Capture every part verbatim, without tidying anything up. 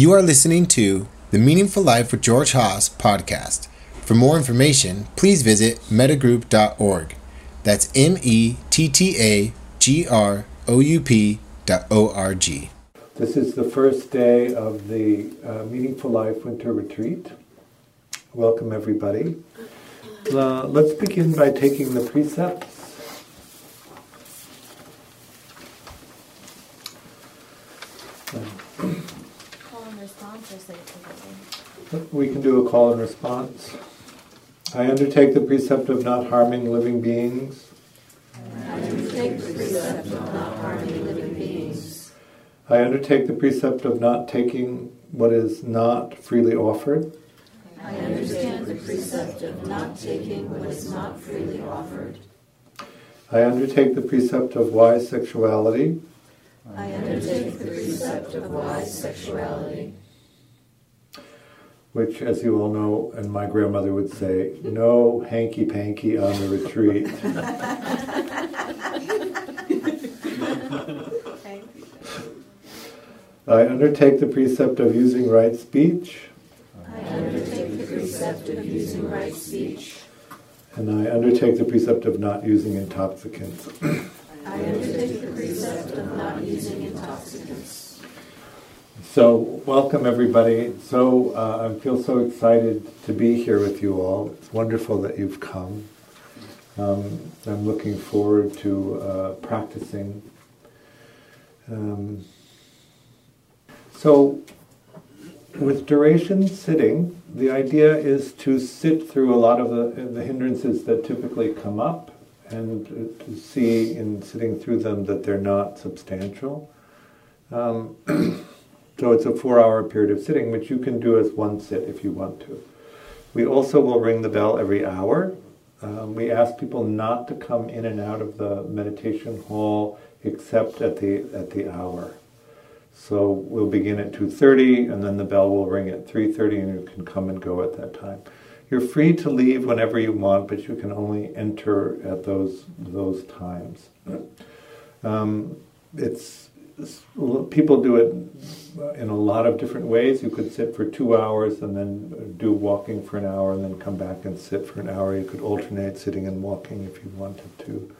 You are listening to the Meaningful Life with George Haas podcast. For more information, please visit meta group dot org. That's M E T T A G R O U P dot O R G. This is the first day of the uh, Meaningful Life Winter Retreat. Welcome, everybody. Uh, let's begin by taking the precepts. We can do a call and response. I undertake the precept of not harming living beings. I undertake the precept of not harming living beings. I undertake the precept of not taking what is not freely offered. I understand the precept of not taking what is not freely offered. I undertake the precept of wise sexuality. I undertake the precept of wise sexuality. Which, as you all know, and my grandmother would say, no hanky-panky on the retreat. I undertake the precept of using right speech. I undertake the precept of using right speech. And I undertake the precept of not using intoxicants. I undertake the precept of not using intoxicants. So, welcome everybody. So, uh, I feel so excited to be here with you all. It's wonderful that you've come. Um, I'm looking forward to uh, practicing. Um, so, with duration sitting, the idea is to sit through a lot of the, the hindrances that typically come up and to see in sitting through them that they're not substantial. Um, So it's a four-hour period of sitting, which you can do as one sit if you want to. We also will ring the bell every hour. Um, we ask people not to come in and out of the meditation hall except at the at the hour. So we'll begin at two thirty, and then the bell will ring at three thirty, and you can come and go at that time. You're free to leave whenever you want, but you can only enter at those those times. Um, it's People do it in a lot of different ways. You could sit for two hours and then do walking for an hour and then come back and sit for an hour. You could alternate sitting and walking if you wanted to.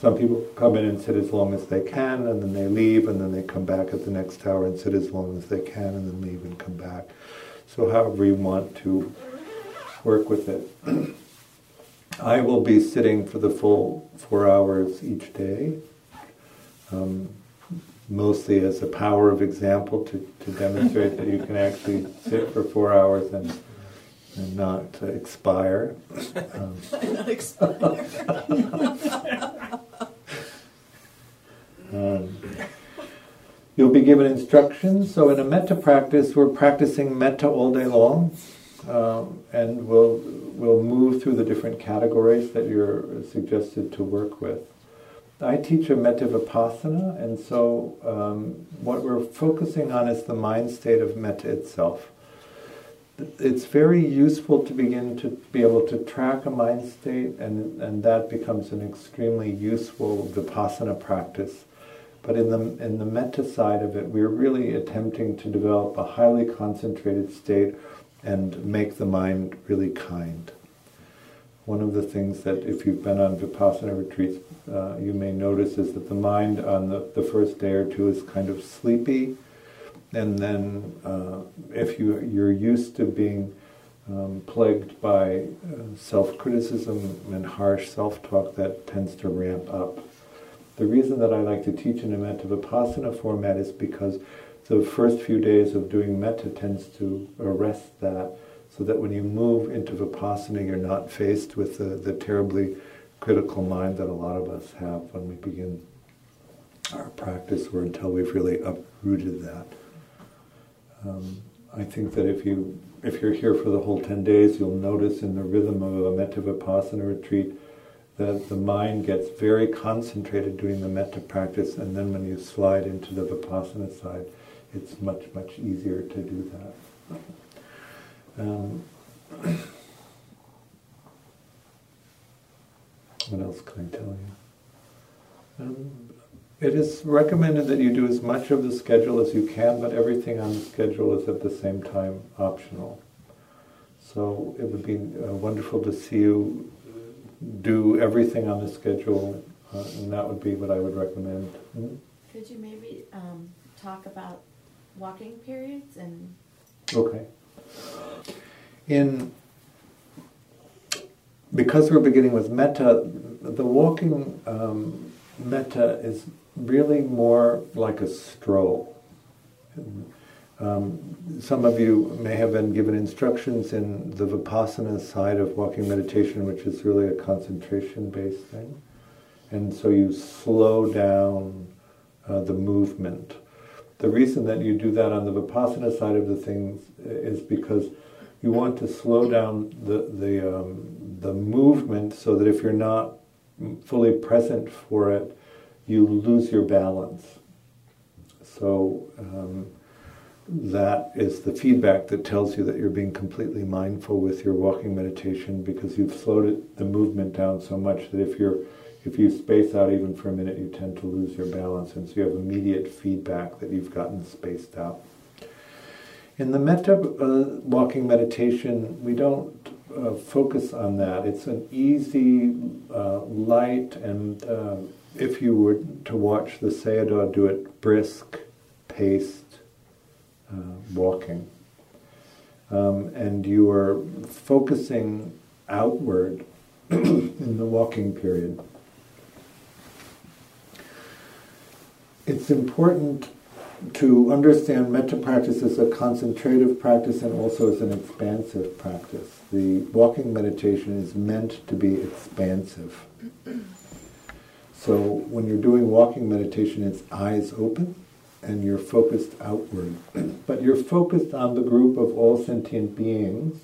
Some people come in and sit as long as they can and then they leave and then they come back at the next hour and sit as long as they can and then leave and come back. So however you want to work with it. I will be sitting for the full four hours each day. Um, mostly as a power of example to, to demonstrate that you can actually sit for four hours and, and not uh, expire. Um, not expire. um, you'll be given instructions. So in a metta practice, we're practicing metta all day long, um, and we'll, we'll move through the different categories that you're suggested to work with. I teach a metta vipassana, and so um, what we're focusing on is the mind state of metta itself. It's very useful to begin to be able to track a mind state, and, and that becomes an extremely useful vipassana practice. But in the, in the metta side of it, we're really attempting to develop a highly concentrated state and make the mind really kind. One of the things that, if you've been on Vipassana retreats, uh, you may notice is that the mind on the, the first day or two is kind of sleepy. And then uh, if you, you're used to being um, plagued by uh, self-criticism and harsh self-talk, that tends to ramp up. The reason that I like to teach in a metta vipassana format is because the first few days of doing metta tends to arrest that, so that when you move into Vipassana, you're not faced with the, the terribly critical mind that a lot of us have when we begin our practice, or until we've really uprooted that. Um, I think that if, you, if you're here for the whole ten days, you'll notice in the rhythm of a Metta Vipassana retreat that the mind gets very concentrated doing the metta practice, and then when you slide into the Vipassana side, it's much, much easier to do that. Um, what else can I tell you? Um, It is recommended that you do as much of the schedule as you can, but everything on the schedule is at the same time optional. So it would be uh, wonderful to see you do everything on the schedule, uh, and that would be what I would recommend. Mm-hmm. Could you maybe um, talk about walking periods? And okay. In, because we're beginning with metta, the walking um, metta is really more like a stroll. Um, some of you may have been given instructions in the Vipassana side of walking meditation, which is really a concentration-based thing. And so you slow down uh, the movement. The reason that you do that on the Vipassana side of the things is because you want to slow down the the, um, the movement so that if you're not fully present for it, you lose your balance. So um, that is the feedback that tells you that you're being completely mindful with your walking meditation, because you've slowed it, the movement down so much that if you're if you space out even for a minute, you tend to lose your balance, and so you have immediate feedback that you've gotten spaced out. In the metta uh, walking meditation, we don't uh, focus on that. It's an easy, uh, light, and uh, if you were to watch the Sayadaw do it, brisk, paced uh, walking. Um, and you are focusing outward in the walking period. It's important to understand metta practice as a concentrative practice and also as an expansive practice. The walking meditation is meant to be expansive. So when you're doing walking meditation, it's eyes open and you're focused outward. But you're focused on the group of all sentient beings,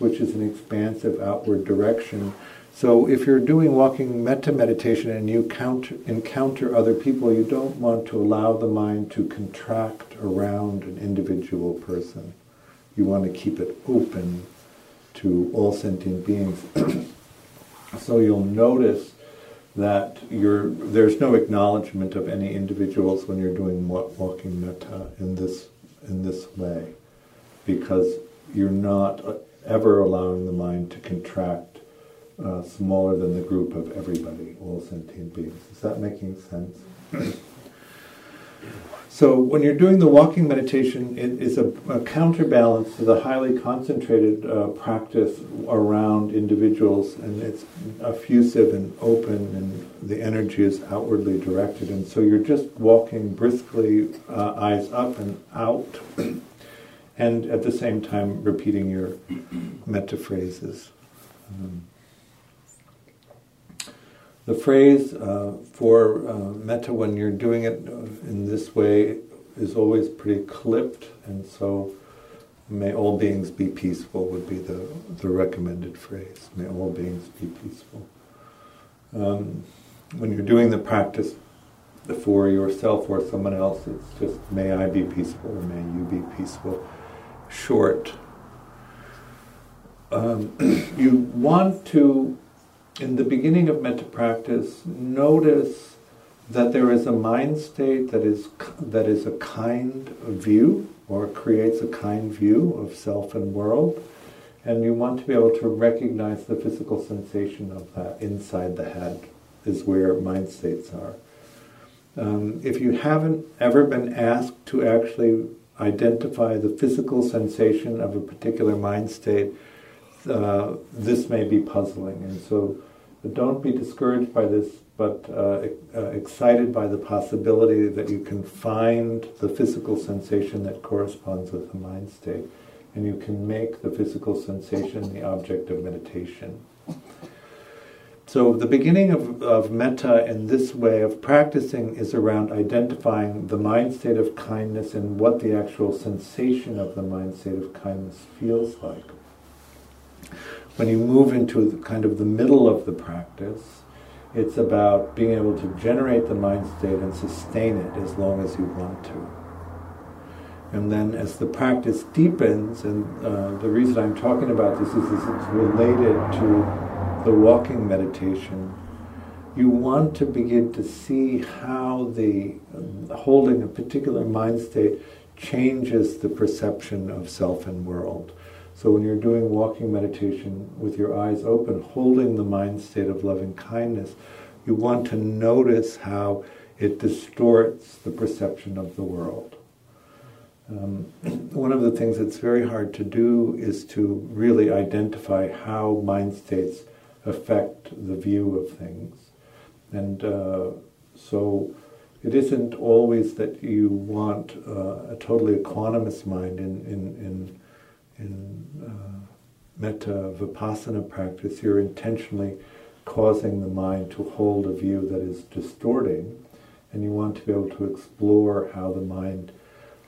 which is an expansive outward direction. So if you're doing walking metta meditation and you counter, encounter other people, you don't want to allow the mind to contract around an individual person. You want to keep it open to all sentient beings. So you'll notice that you're, there's no acknowledgement of any individuals when you're doing walking metta in this, in this way, because you're not ever allowing the mind to contract Uh, smaller than the group of everybody, all sentient beings. Is that making sense? So when you're doing the walking meditation, it is a, a counterbalance to the highly concentrated uh, practice around individuals, and it's effusive and open, and the energy is outwardly directed. And so you're just walking briskly, uh, eyes up and out, and at the same time repeating your metta phrases. Um, The phrase uh, for uh, metta when you're doing it in this way is always pretty clipped, and so may all beings be peaceful would be the, the recommended phrase. May all beings be peaceful. Um, when you're doing the practice for yourself or someone else, it's just may I be peaceful or may you be peaceful. Short. Um, you want to, in the beginning of metta practice, notice that there is a mind state that is that is a kind view, or creates a kind view of self and world, and you want to be able to recognize the physical sensation of that inside the head is where mind states are. Um, if you haven't ever been asked to actually identify the physical sensation of a particular mind state, Uh, this may be puzzling, and so don't be discouraged by this, but uh, uh, excited by the possibility that you can find the physical sensation that corresponds with the mind state, and you can make the physical sensation the object of meditation. So the beginning of, of metta in this way of practicing is around identifying the mind state of kindness and what the actual sensation of the mind state of kindness feels like. When you move into the, kind of the middle of the practice, it's about being able to generate the mind state and sustain it as long as you want to. And then as the practice deepens, and uh, the reason I'm talking about this is, is it's related to the walking meditation, you want to begin to see how the uh, holding a particular mind state changes the perception of self and world. So when you're doing walking meditation with your eyes open, holding the mind state of loving kindness, you want to notice how it distorts the perception of the world. Um, one of the things that's very hard to do is to really identify how mind states affect the view of things. And uh, so it isn't always that you want uh, a totally equanimous mind in, in, in, in uh, metta vipassana practice. You're intentionally causing the mind to hold a view that is distorting, and you want to be able to explore how the mind,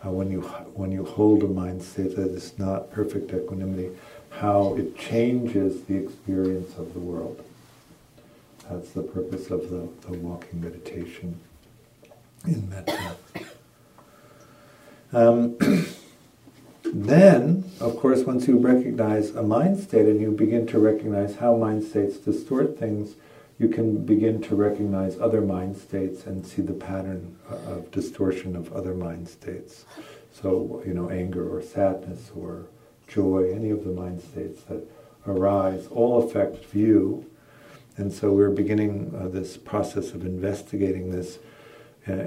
uh, when you when you hold a mind state that is not perfect equanimity, how it changes the experience of the world. That's the purpose of the, the walking meditation in metta. Um, Then, of course, once you recognize a mind state and you begin to recognize how mind states distort things, you can begin to recognize other mind states and see the pattern of distortion of other mind states. So, you know, anger or sadness or joy, any of the mind states that arise, all affect view. And so we're beginning uh, this process of investigating this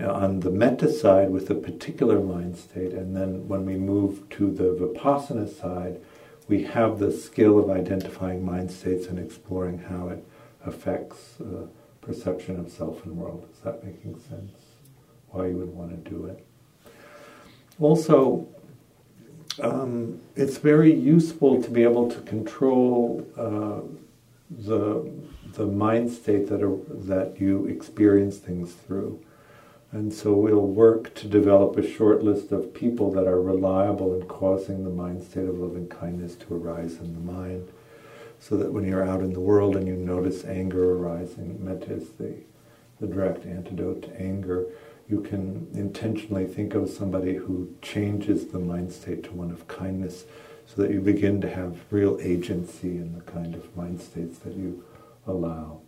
on the metta side with a particular mind state, and then when we move to the vipassana side, we have the skill of identifying mind states and exploring how it affects uh, perception of self and world. Is that making sense? Why you would want to do it? Also, um, it's very useful to be able to control uh, the the mind state that are, that you experience things through. And so we'll work to develop a short list of people that are reliable in causing the mind state of loving kindness to arise in the mind, so that when you're out in the world and you notice anger arising, metta is the, the direct antidote to anger, you can intentionally think of somebody who changes the mind state to one of kindness, so that you begin to have real agency in the kind of mind states that you allow.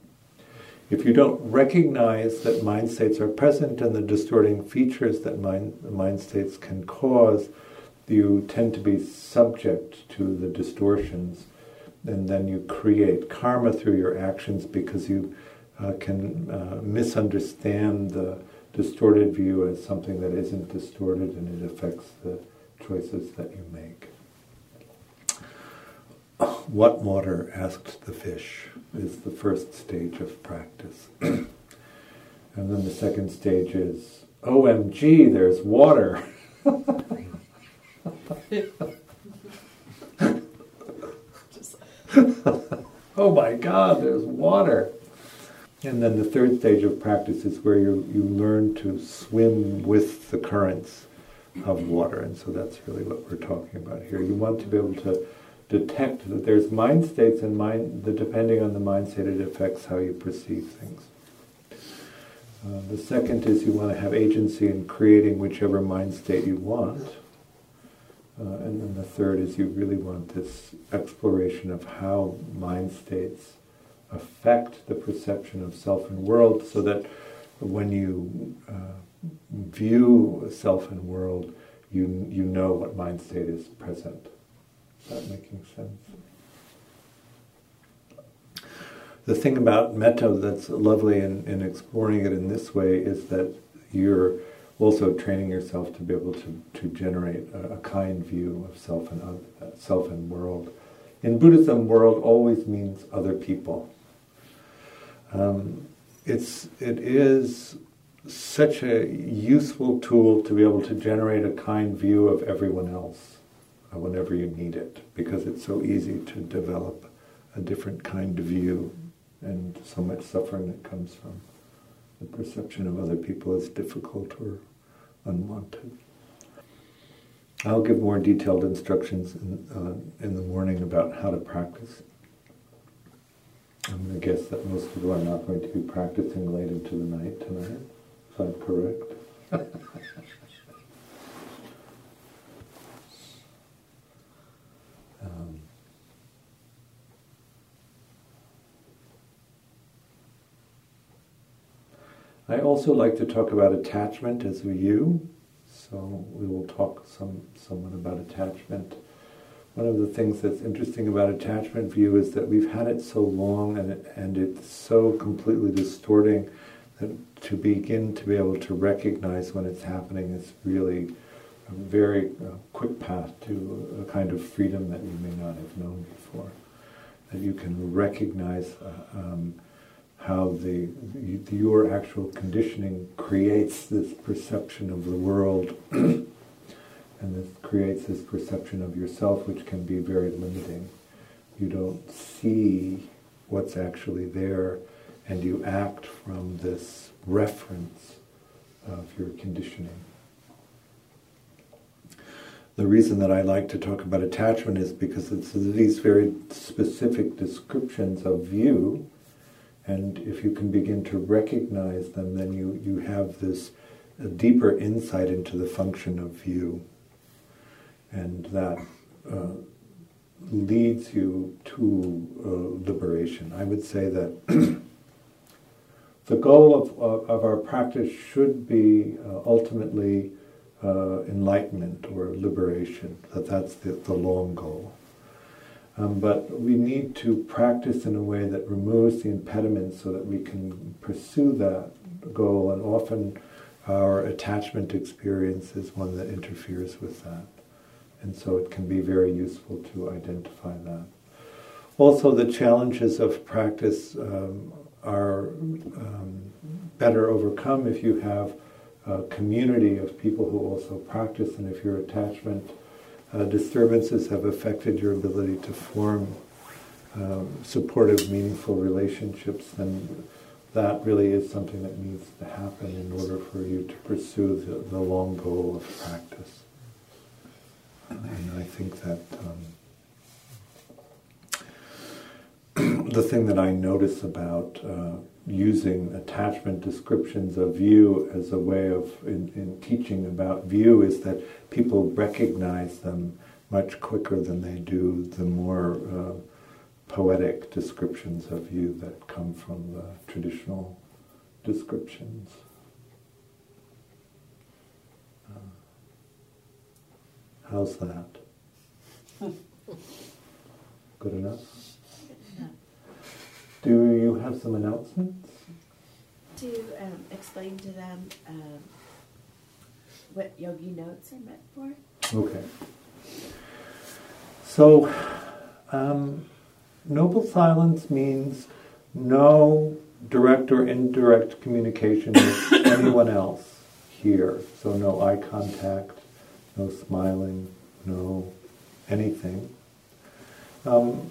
If you don't recognize that mind states are present and the distorting features that mind, mind states can cause, you tend to be subject to the distortions, and then you create karma through your actions because you uh, can uh, misunderstand the distorted view as something that isn't distorted, and it affects the choices that you make. What water? Asked the fish, is the first stage of practice. And then the second stage is, O M G, there's water. Oh my God, there's water. And then the third stage of practice is where you, you learn to swim with the currents of water. And so that's really what we're talking about here. You want to be able to detect that there's mind states, and mind, that depending on the mind state, it affects how you perceive things. Uh, the second is you want to have agency in creating whichever mind state you want. Uh, and then the third is you really want this exploration of how mind states affect the perception of self and world, so that when you uh, view self and world, you, you know what mind state is present. Is that making sense? The thing about metta that's lovely in, in exploring it in this way is that you're also training yourself to be able to, to generate a, a kind view of self and uh, self and world. In Buddhism, world always means other people. Um, it's it is such a useful tool to be able to generate a kind view of everyone else whenever you need it, because it's so easy to develop a different kind of view, and so much suffering that comes from the perception of other people as difficult or unwanted. I'll give more detailed instructions in, uh, in the morning about how to practice. I'm going to guess that most people are not going to be practicing late into the night tonight, if I'm correct. Um, I also like to talk about attachment as we you. So we will talk some somewhat about attachment. One of the things that's interesting about attachment view is that we've had it so long and, it, and it's so completely distorting that to begin to be able to recognize when it's happening is really a very uh, quick path to a kind of freedom that you may not have known before. That you can recognize uh, um, how the, the your actual conditioning creates this perception of the world. And this creates this perception of yourself, which can be very limiting. You don't see what's actually there, and you act from this reference of your conditioning. The reason that I like to talk about attachment is because it's these very specific descriptions of you, and if you can begin to recognize them, then you, you have this uh, deeper insight into the function of you. And that uh, leads you to uh, liberation. I would say that the goal of, of our practice should be uh, ultimately uh, enlightenment or liberation, that that's the, the long goal. Um, but we need to practice in a way that removes the impediments so that we can pursue that goal, and often our attachment experience is one that interferes with that. And so it can be very useful to identify that. Also, the challenges of practice um, are um, better overcome if you have a community of people who also practice, and if your attachment uh, disturbances have affected your ability to form um, supportive, meaningful relationships, then that really is something that needs to happen in order for you to pursue the, the long goal of practice. And I think that um, the thing that I notice about uh, using attachment descriptions of view as a way of in, in teaching about view is that people recognize them much quicker than they do the more uh, poetic descriptions of view that come from the traditional descriptions. How's that? Good enough? Do you have some announcements? To um, explain to them um, what yogi notes are meant for. Okay. So, um, noble silence means no direct or indirect communication with anyone else here. So no eye contact. No smiling, no anything. Um,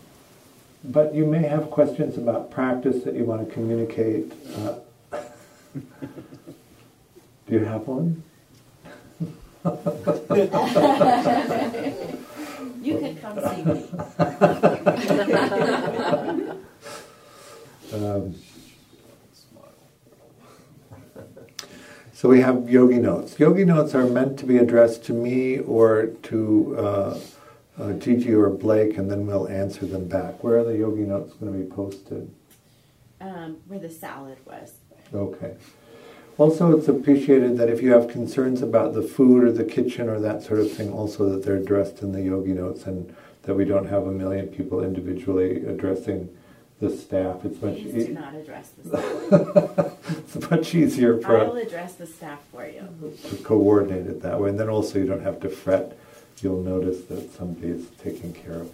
but you may have questions about practice that you want to communicate. Uh, do you have one? You can come see me. um, So we have yogi notes. Yogi notes are meant to be addressed to me or to uh, uh, Gigi or Blake, and then we'll answer them back. Where are the yogi notes going to be posted? Um, where the salad was. Okay. Also, it's appreciated that if you have concerns about the food or the kitchen or that sort of thing, also that they're addressed in the yogi notes, and that we don't have a million people individually addressing the staff. It's much Please do e- not address the staff. It's much easier for I will address the staff for you. To coordinate it that way. And then also you don't have to fret. You'll notice that somebody is taking care of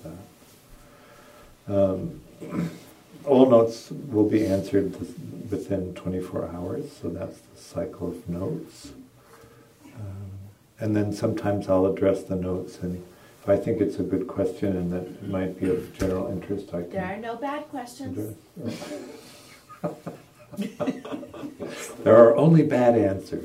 that. Um, all notes will be answered within twenty-four hours. So that's the cycle of notes. Um, and then sometimes I'll address the notes, and I think it's a good question and that it might be of general interest. I can there are no bad questions. There are only bad answers.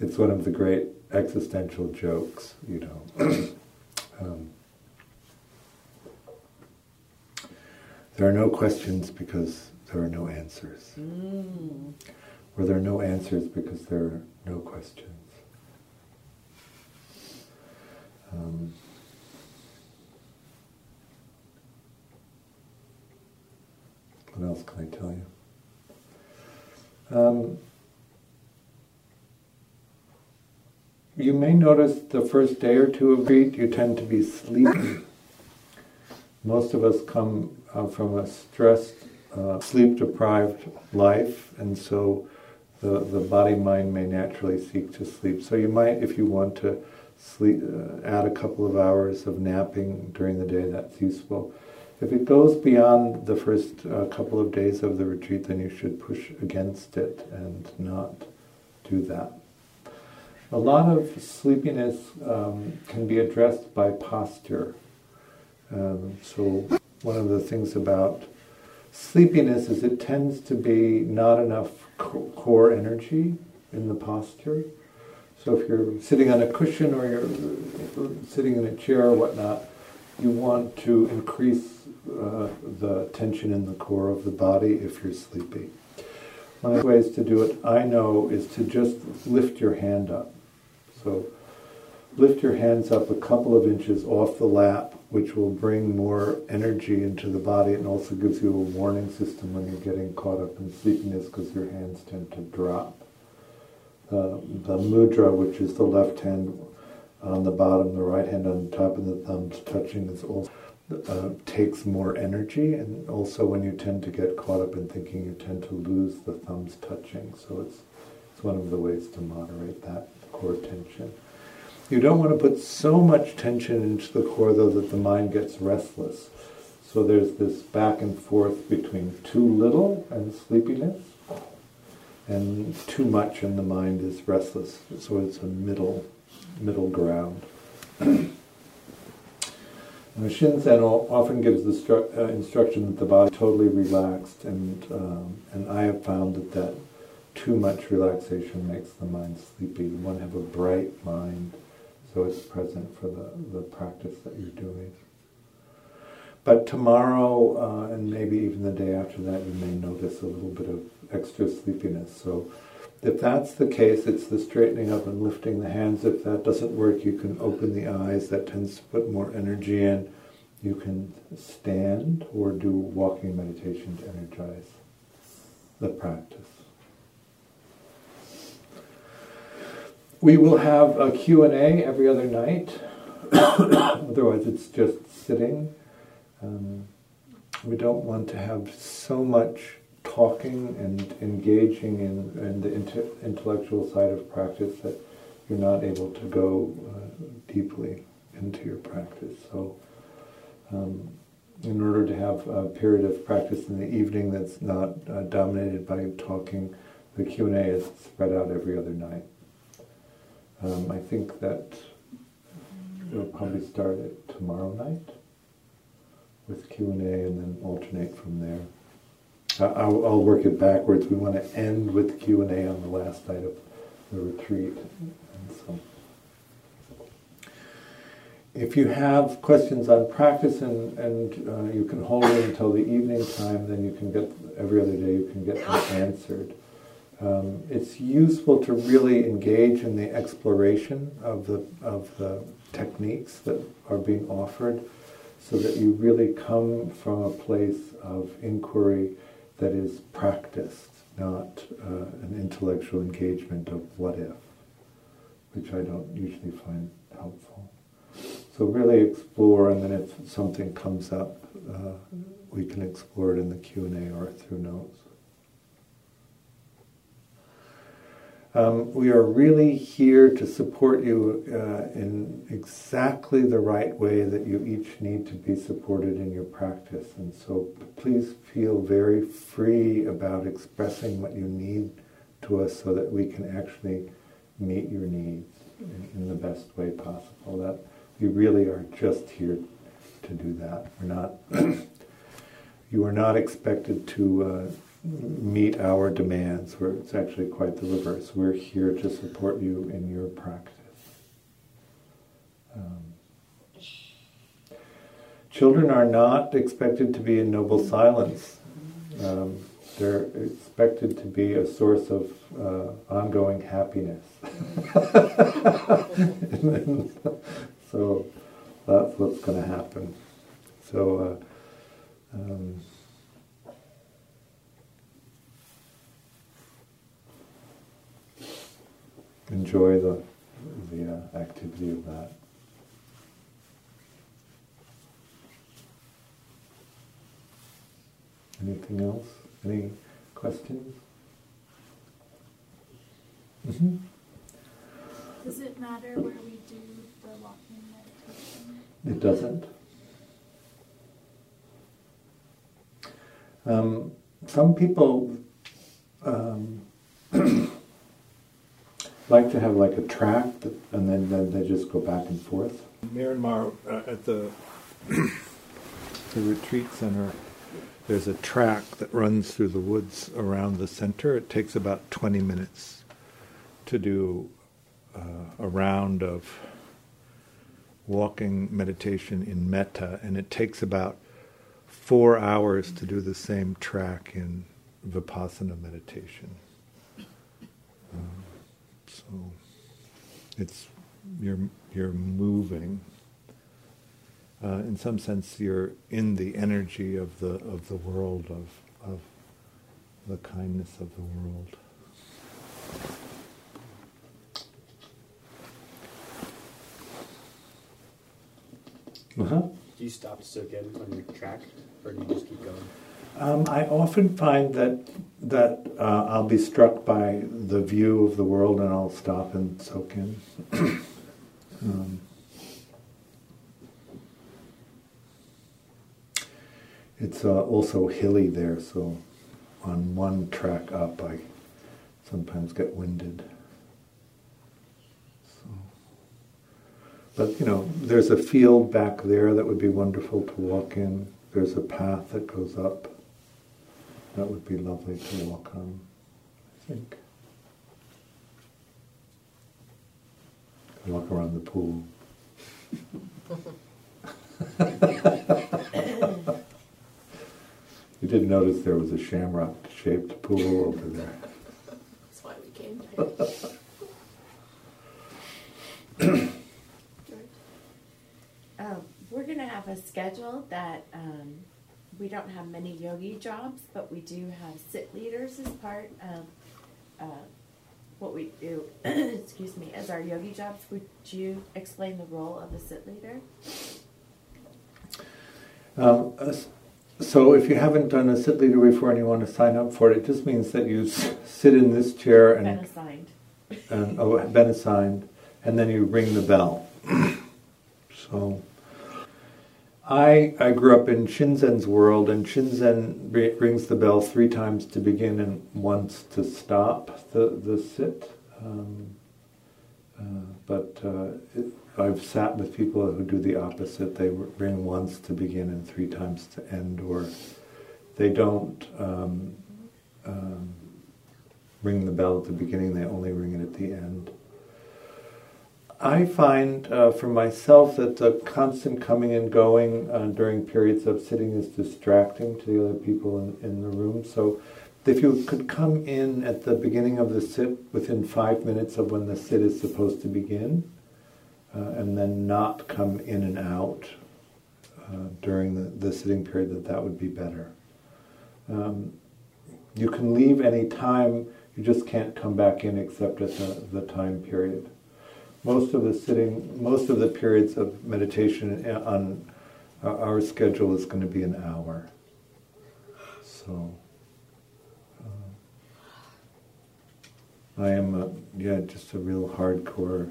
It's one of the great existential jokes, you know. um, there are no questions because there are no answers. Mm. Or there are no answers because there are no questions. Um, What else can I tell you? Um, you may notice the first day or two of retreat you tend to be sleepy. Most of us come uh, from a stressed, uh, sleep-deprived life, and so the, the body-mind may naturally seek to sleep. So you might, if you want to sleep, uh, add a couple of hours of napping during the day, that's useful. If it goes beyond the first uh, couple of days of the retreat, then you should push against it and not do that. A lot of sleepiness um, can be addressed by posture. Um, so one of the things about sleepiness is it tends to be not enough co- core energy in the posture. So if you're sitting on a cushion or you're sitting in a chair or whatnot, you want to increase Uh, the tension in the core of the body if you're sleepy. One of the ways to do it, I know, is to just lift your hand up. So lift your hands up a couple of inches off the lap, which will bring more energy into the body and also gives you a warning system when you're getting caught up in sleepiness, because your hands tend to drop. Uh, the mudra, which is the left hand on the bottom, the right hand on the top, and the thumbs touching, is also Uh, takes more energy, and also when you tend to get caught up in thinking, you tend to lose the thumbs touching. So it's, it's one of the ways to moderate that core tension. You don't want to put so much tension into the core, though, that the mind gets restless. So there's this back and forth between too little and sleepiness, and too much and the mind is restless. So it's a middle, middle ground. Now, Shinzen often gives the stru- uh, instruction that the body totally relaxed, and um, and I have found that, that too much relaxation makes the mind sleepy. You want to have a bright mind, so it's present for the, the practice that you're doing. But tomorrow, uh, and maybe even the day after that, you may notice a little bit of extra sleepiness. So if that's the case, it's the straightening up and lifting the hands. If that doesn't work, you can open the eyes. That tends to put more energy in. You can stand or do walking meditation to energize the practice. We will have a Q and A every other night. Otherwise, it's just sitting. Um, we don't want to have so much talking and engaging in, in the inte- intellectual side of practice that you're not able to go uh, deeply into your practice. So um, in order to have a period of practice in the evening that's not uh, dominated by talking, the Q and A is spread out every other night. Um, I think that it'll probably start it tomorrow night with Q and A and then alternate from there. I'll, I'll work it backwards. We want to end with Q and A on the last night of the retreat. And so, if you have questions on practice and, and uh, you can hold it until the evening time, then you can get, every other day, you can get them answered. Um, it's useful to really engage in the exploration of the, of the techniques that are being offered, so that you really come from a place of inquiry that is practiced, not uh, an intellectual engagement of what if, which I don't usually find helpful. So really explore, and then if something comes up, uh, we can explore it in the Q and A or through notes. Um, we are really here to support you uh, in exactly the right way that you each need to be supported in your practice. And so please feel very free about expressing what you need to us so that we can actually meet your needs in, in the best way possible. That we really are just here to do that. We're not, you are not expected to uh, meet our demands, where it's actually quite the reverse. We're here to support you in your practice. Um, children are not expected to be in noble silence. Um, they're expected to be a source of uh, ongoing happiness. So that's what's going to happen. So. Uh, um, enjoy the, the uh, activity of that. Anything else? Any questions? Mm-hmm. Does it matter where we do the walking meditation? It doesn't. Um, some people um, like to have like a track, that, and then, then they just go back and forth. In Myanmar, uh, at the the retreat center, there's a track that runs through the woods around the center. It takes about twenty minutes to do uh, a round of walking meditation in metta, and it takes about four hours to do the same track in vipassana meditation. Um, so it's you're you're moving. Uh, in some sense, you're in the energy of the of the world, of of the kindness of the world. Uh-huh. Do you stop to soak in on your track, or do you just keep going? Um, I often find that that uh, I'll be struck by the view of the world, and I'll stop and soak in. um, It's uh, also hilly there, so on one track up, I sometimes get winded. So. But, you know, there's a field back there that would be wonderful to walk in. There's a path that goes up. That would be lovely to walk on, I think. Walk around the pool. You did notice there was a shamrock-shaped pool over there. That's why we came here. uh, we're going to have a schedule that um, we don't have many yogi jobs, but we do have sit leaders as part of uh, what we do. Excuse me, as our yogi jobs. Would you explain the role of a sit leader? Um, uh, So if you haven't done a sit leader before and you want to sign up for it, it just means that you s- sit in this chair and... Been assigned. And, oh, been assigned. And then you ring the bell. So I I grew up in Shinzen's world, and Shinzen re- rings the bell three times to begin and once to stop the, the sit. Um, uh, but uh, it, I've sat with people who do the opposite. They ring once to begin and three times to end, or they don't um, um, ring the bell at the beginning, they only ring it at the end. I find uh, for myself that the constant coming and going uh, during periods of sitting is distracting to the other people in, in the room. So if you could come in at the beginning of the sit within five minutes of when the sit is supposed to begin, Uh, and then not come in and out uh, during the, the sitting period, that that would be better. Um, you can leave any time, you just can't come back in except at the, the time period. Most of the sitting, most of the periods of meditation on our schedule is going to be an hour. So, uh, I am a, yeah, just a real hardcore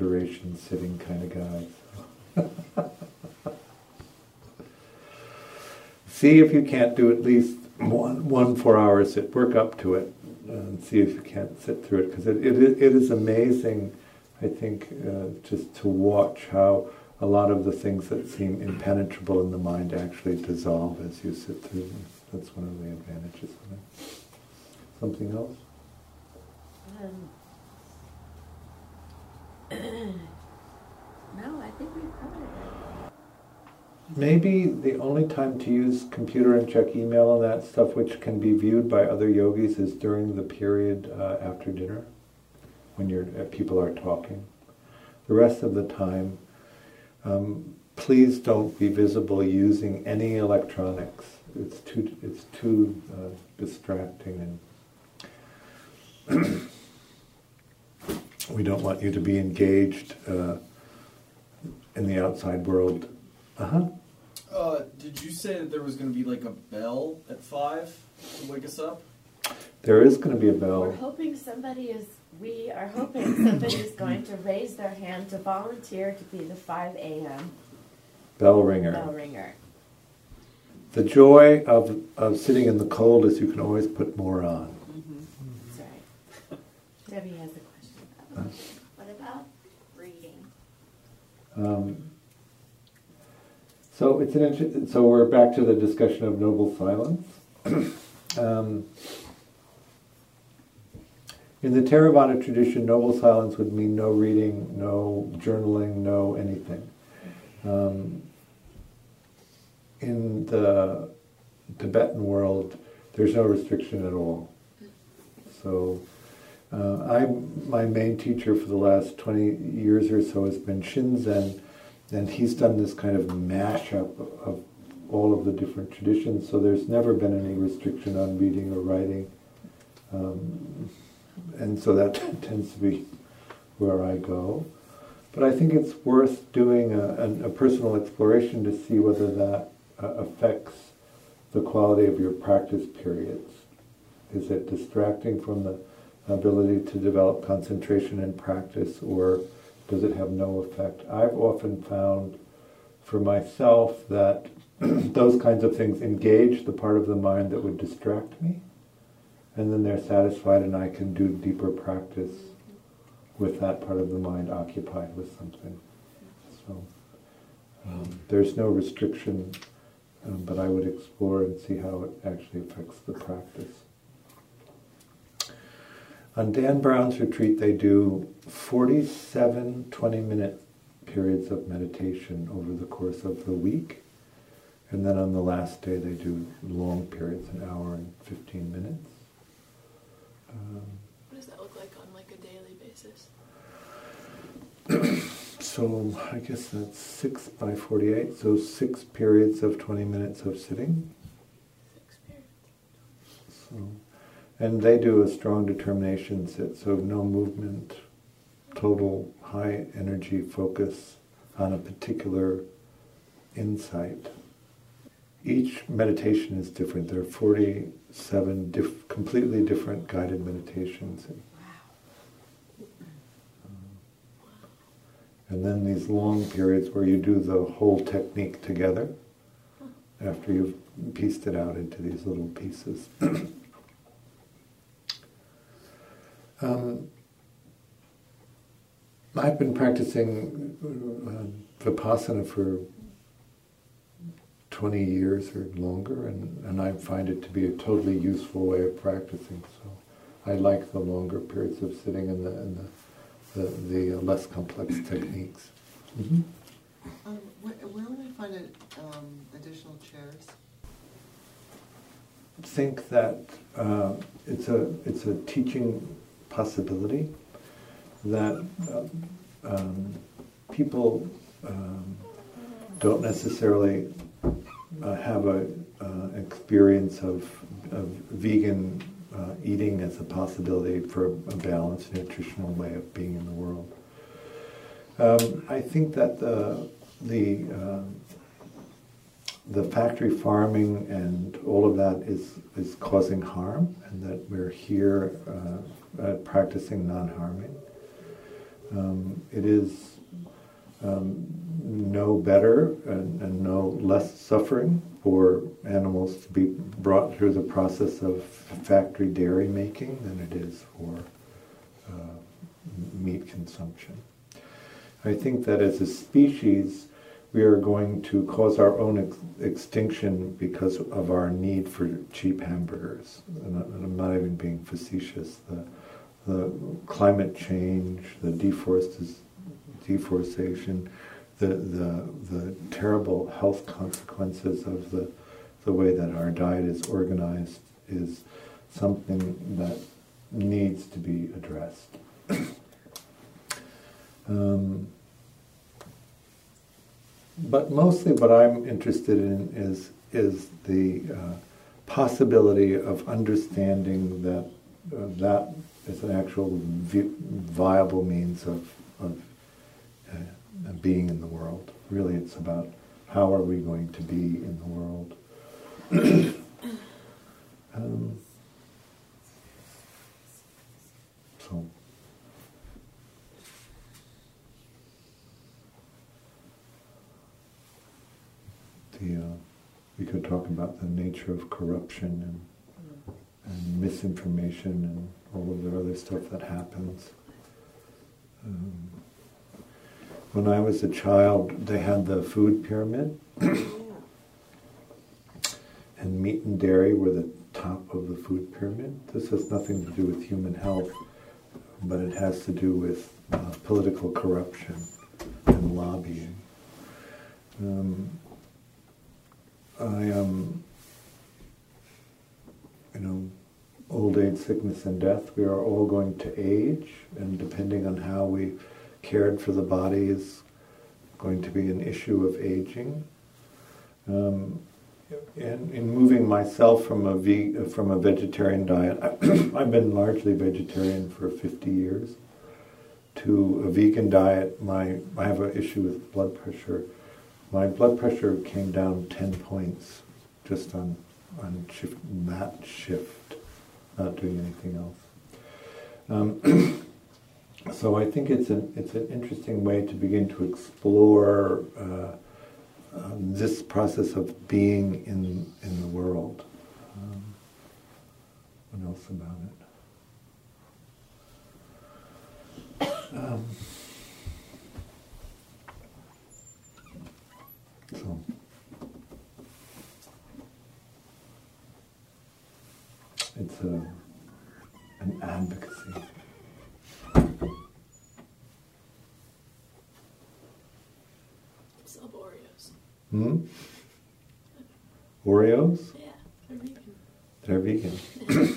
duration sitting kind of guy. See if you can't do at least one, one four-hour sit. Work up to it and see if you can't sit through it. Because it, it, it is amazing, I think, uh, just to watch how a lot of the things that seem impenetrable in the mind actually dissolve as you sit through them. That's one of the advantages of it. Something else? Um. No, I think we've covered it. Maybe the only time to use computer and check email and that stuff, which can be viewed by other yogis, is during the period uh, after dinner, when you're, uh, people are talking. The rest of the time, um, please don't be visible using any electronics. It's too, it's too uh, distracting, and we don't want you to be engaged uh, in the outside world. Uh-huh. Uh, did you say that there was going to be like a bell at five to wake us up? There is going to be a bell. We're hoping somebody is, we are hoping somebody is going to raise their hand to volunteer to be the five a m bell ringer. Bell ringer. The joy of, of sitting in the cold is you can always put more on. Mm-hmm. That's right. Debbie has a question. Huh? What about reading? Um, so, it's an int- so we're back to the discussion of noble silence. um, in the Theravada tradition, noble silence would mean no reading, no journaling, no anything. Um, In the Tibetan world, there's no restriction at all. So, uh, I my main teacher for the last twenty years or so has been Shinzen, and he's done this kind of mashup of all of the different traditions. So there's never been any restriction on reading or writing, um, and so that tends to be where I go. But I think it's worth doing a, a, a personal exploration to see whether that affects the quality of your practice periods. Is it distracting from the ability to develop concentration in practice, or does it have no effect? I've often found for myself that those kinds of things engage the part of the mind that would distract me, and then they're satisfied and I can do deeper practice with that part of the mind occupied with something. So um, there's no restriction. Um, but I would explore and see how it actually affects the practice. On Dan Brown's retreat, they do forty-seven twenty-minute periods of meditation over the course of the week. And then on the last day, they do long periods, an hour and fifteen minutes. Um, what does that look like on like a daily basis? So I guess that's six by forty-eight, so six periods of twenty minutes of sitting. Six periods. So, and they do a strong determination sit, so no movement, total high energy focus on a particular insight. Each meditation is different. There are forty-seven diff- completely different guided meditations. And then these long periods where you do the whole technique together after you've pieced it out into these little pieces. um, I've been practicing uh, Vipassana for twenty years or longer, and, and I find it to be a totally useful way of practicing. So I like the longer periods of sitting in the, in the The, the less complex techniques. Mm-hmm. Um, where, where would I find it, um, additional chairs? I think that uh, it's a it's a teaching possibility that uh, um, people um, don't necessarily uh, have a uh, experience of, of vegan. Uh, eating as a possibility for a balanced, nutritional way of being in the world. Um, I think that the the uh, the factory farming and all of that is is causing harm, and that we're here uh, uh, practicing non-harming. Um, it is um, no better and, and no less suffering for animals to be brought through the process of factory dairy making than it is for uh, meat consumption. I think that as a species, we are going to cause our own ex- extinction because of our need for cheap hamburgers. And I'm not even being facetious. The, the climate change, the deforestation, deforestation The, the the terrible health consequences of the the way that our diet is organized is something that needs to be addressed. um, but mostly, what I'm interested in is is the uh, possibility of understanding that uh, that as an actual vi viable means of, of uh, being in the world. Really, it's about how are we going to be in the world. um, so. The, uh, we could talk about the nature of corruption and, and misinformation and all of the other stuff that happens. Um, when I was a child, they had the food pyramid, and meat and dairy were the top of the food pyramid. This has nothing to do with human health, but it has to do with uh, political corruption and lobbying. Um, I, um, you know, old age, sickness, and death, we are all going to age, and depending on how we cared for the body is going to be an issue of aging. Um, and in moving myself from a, ve from a vegetarian diet, I've been largely vegetarian for fifty years, to a vegan diet, my, I have an issue with blood pressure. My blood pressure came down ten points just on, on shift, that shift, not doing anything else. Um, so I think it's an, it's an interesting way to begin to explore uh, uh, this process of being in, in the world. Um, what else about it? Um, So, it's a, an advocacy. Sub Oreos. Hmm? Oreos? Yeah, they're vegan. They're vegan.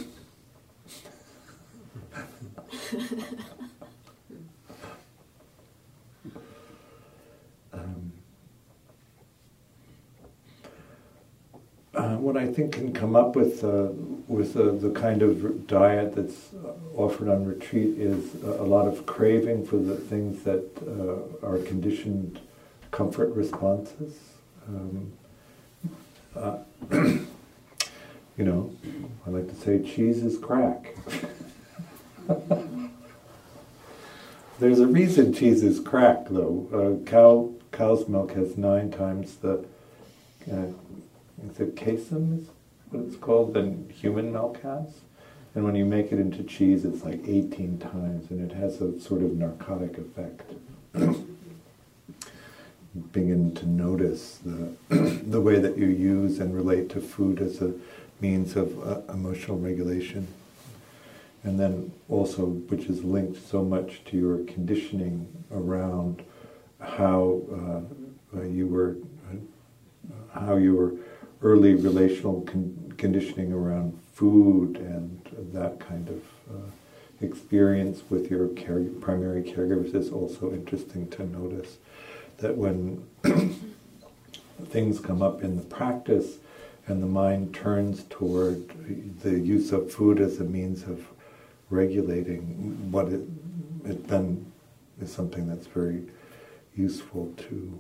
What I think can come up with uh, with uh, the kind of diet that's offered on retreat is a lot of craving for the things that uh, are conditioned comfort responses. Um, uh, you know, I like to say cheese is crack. There's a reason cheese is crack, though. Uh, cow cow's milk has nine times the uh, Is it casein, is what it's called, than human milk has? And when you make it into cheese, it's like eighteen times, and it has a sort of narcotic effect. Begin to notice the, the way that you use and relate to food as a means of uh, emotional regulation. And then also, which is linked so much to your conditioning around how uh, you were, uh, how you were, early relational con conditioning around food and that kind of uh, experience with your care primary caregivers is also interesting to notice. That when things come up in the practice and the mind turns toward the use of food as a means of regulating what it, it then is something that's very useful to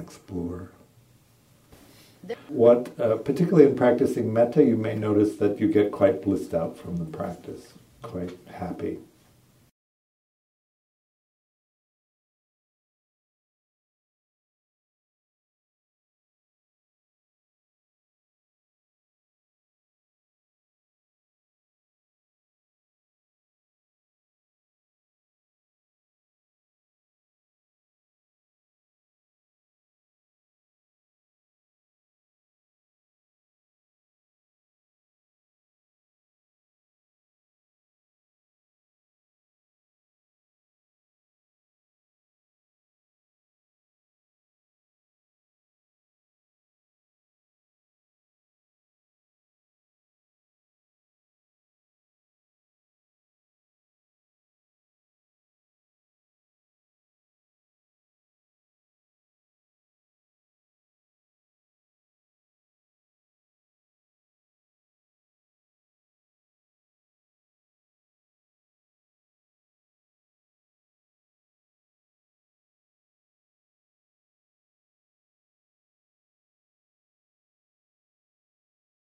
explore. What, uh, particularly in practicing metta, you may notice that you get quite blissed out from the practice, quite happy.